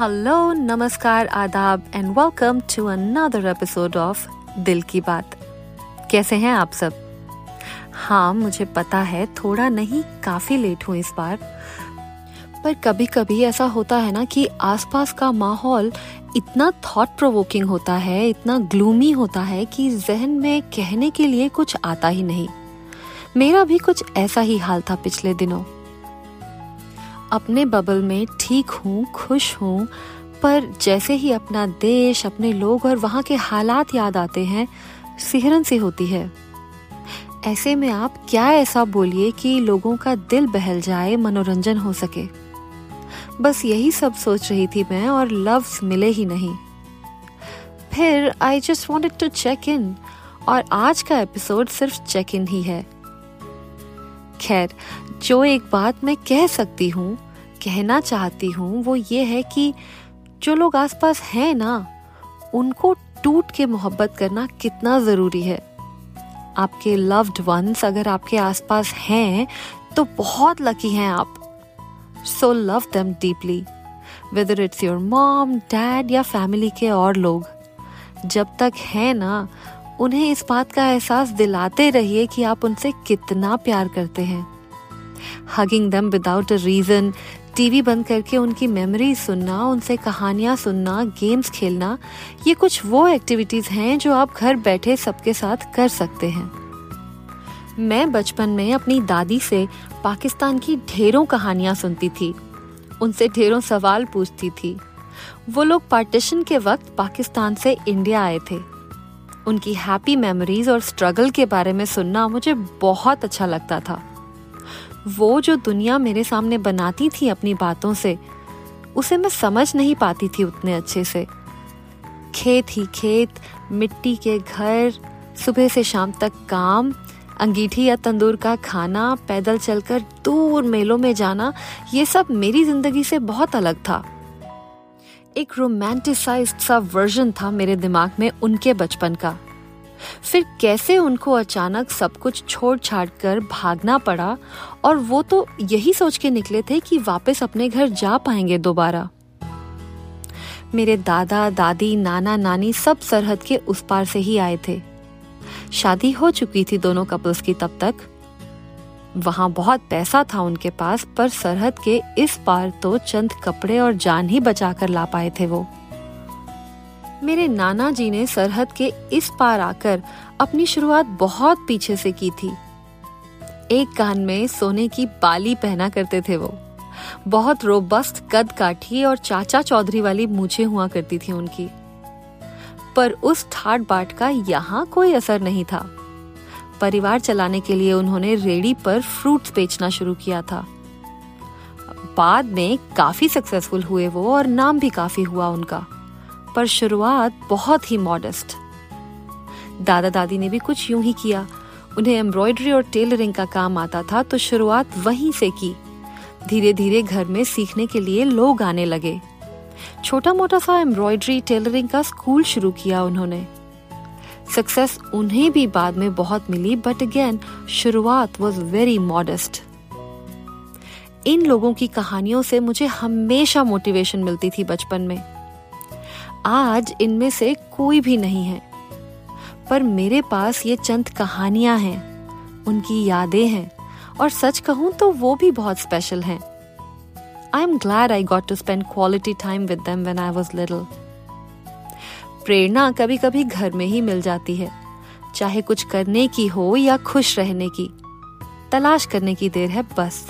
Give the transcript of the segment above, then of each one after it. Hello, Namaskar, Adab and welcome to another episode of दिल की बात। कैसे हैं आप सब? हाँ, मुझे पता है थोड़ा नहीं काफी लेट हूँ इस बार, पर कभी कभी ऐसा होता है ना कि आसपास का माहौल इतना थॉट प्रोवोकिंग होता है, इतना ग्लूमी होता है कि जहन में कहने के लिए कुछ आता ही नहीं। मेरा भी कुछ ऐसा ही हाल था पिछले दिनों। अपने बबल में ठीक हूँ, खुश हूँ, पर जैसे ही अपना देश, अपने लोग और वहाँ के हालात याद आते हैं, सिहरन सी होती है। ऐसे में आप क्या ऐसा बोलिए कि लोगों का दिल बहल जाए, मनोरंजन हो सके। बस यही सब सोच रही थी मैं और लफ्ज मिले ही नहीं। फिर I just wanted to check in, और आज का एपिसोड सिर्फ चेक इन ही है। खैर, जो एक बात मैं कह सकती हूँ, कहना चाहती हूँ, वो ये है कि जो लोग आसपास हैं ना, उनको टूट के मोहब्बत करना कितना ज़रूरी है। आपके लव्ड वंस अगर आपके आसपास हैं तो बहुत लकी हैं आप। So love them deeply, whether it's your mom, dad या फैमिली के और लोग। जब तक हैं ना, उन्हें इस बात का एहसास दिलाते रहिए कि आप उनसे कितना प्यार करते हैं। Hugging them without a reason, TV बंद करके उनकी मेमोरी सुनना, उनसे कहानियाँ सुनना, गेम्स खेलना, ये कुछ वो एक्टिविटीज़ हैं जो आप घर बैठे सबके साथ कर सकते हैं। मैं बचपन में अपनी दादी से पाकिस्तान की ढेरों कहानियाँ सुनती थी, उनसे ढेरों सवाल पूछती थी। वो लोग पार्टीशन के वक्त पाकिस्तान से इंडिया आए थे। उनकी हैप्पी मेमोरीज और स्ट्रगल के बारे में सुनना मुझे बहुत अच्छा लगता था। वो जो दुनिया मेरे सामने बनाती थी अपनी बातों से, उसे मैं समझ नहीं पाती थी उतने अच्छे से। खेत ही खेत, मिट्टी के घर, सुबह से शाम तक काम, अंगीठी या तंदूर का खाना, पैदल चलकर दूर मेलों में जाना, ये सब मेरी जिंदगी से बहुत अलग था। एक रोमांटिसाइज्ड सा वर्जन था मेरे दिमाग में उनके बचपन का। फिर कैसे उनको अचानक सब कुछ छोड़ छाड़ कर भागना पड़ा, और वो तो यही सोच के निकले थे कि वापस अपने घर जा पाएंगे दोबारा। मेरे दादा दादी, नाना नानी सब सरहद के उस पार से ही आए थे। शादी हो चुकी थी दोनों कपल्स की तब तक। वहाँ बहुत पैसा था उनके पास, पर सरहद के इस पार तो चंद कपड़े और जान ही बचा कर ला पाए थे वो। मेरे नाना जी ने सरहद के इस पार आकर अपनी शुरुआत बहुत पीछे से की थी। एक कान में सोने की बाली पहना करते थे वो। बहुत रोबस्ट कद काठी और चाचा चौधरी वाली मूछें हुआ करती थी उनकी, पर उस ठाट बाट का यहाँ कोई असर नहीं था। परिवार चलाने के लिए उन्होंने रेड़ी पर फ्रूट्स बेचना शुरू किया था। बाद में काफी सक्सेसफुल हुए वो, और नाम भी काफी हुआ उनका, पर शुरुआत बहुत ही मॉडस्ट। दादा दादी ने भी कुछ यूं ही किया। उन्हें एम्ब्रॉयडरी और टेलरिंग का काम आता था, तो शुरुआत वहीं से की। धीरे धीरे घर में सीखने के लिए लोग आने लगे। छोटा मोटा सा एम्ब्रॉयडरी टेलरिंग का स्कूल शुरू किया उन्होंने। सक्सेस उन्हें भी बाद में बहुत मिली, बट अगेन शुरुआत वॉज वेरी मॉडस्ट। इन लोगों की कहानियों से मुझे हमेशा मोटिवेशन मिलती थी बचपन में। आज इनमें से कोई भी नहीं है, पर मेरे पास ये चंद कहानियां हैं, उनकी यादें हैं, और सच कहूं तो वो भी बहुत स्पेशल हैं। I am glad I got to spend quality time with them when I was little. प्रेरणा कभी कभी घर में ही मिल जाती है, चाहे कुछ करने की हो या खुश रहने की, तलाश करने की देर है बस।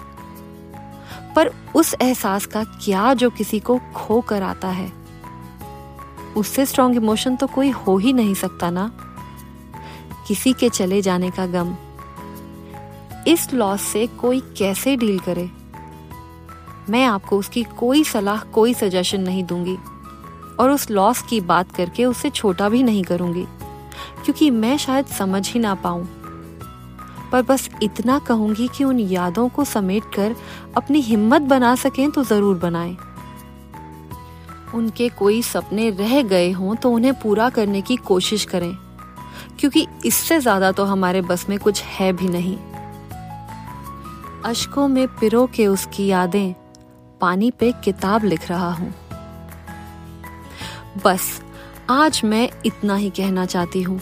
पर उस एहसास का क्या जो किसी को खो कर आता है, उससे स्ट्रॉन्ग इमोशन तो कोई हो ही नहीं सकता ना। किसी के चले जाने का गम, इस लॉस से कोई कैसे डील करे, मैं आपको उसकी कोई सलाह, कोई सजेशन नहीं दूंगी, और उस लॉस की बात करके उससे छोटा भी नहीं करूंगी, क्योंकि मैं शायद समझ ही ना पाऊं। पर बस इतना कहूंगी कि उन यादों को समेट कर अपनी हिम्मत बना सकें तो जरूर बनाएं। उनके कोई सपने रह गए हों तो उन्हें पूरा करने की कोशिश करें, क्योंकि इससे ज्यादा तो हमारे बस में कुछ है भी नहीं। अश्कों में पिरो के उसकी यादें, पानी पे किताब लिख रहा हूँ। बस आज मैं इतना ही कहना चाहती हूँ।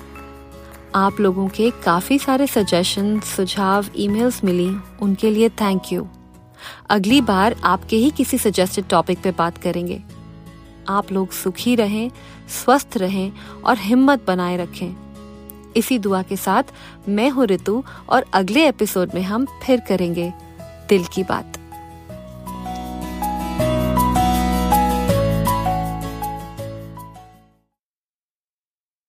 आप लोगों के काफ़ी सारे सजेशन, सुझाव, ईमेल्स मिली, उनके लिए थैंक यू। अगली बार आपके ही किसी सजेस्टेड टॉपिक पे बात करेंगे। आप लोग सुखी रहें, स्वस्थ रहें और हिम्मत बनाए रखें। इसी दुआ के साथ मैं हूँ ऋतु और अगले एपिसोड में हम फिर करेंगे दिल की बात।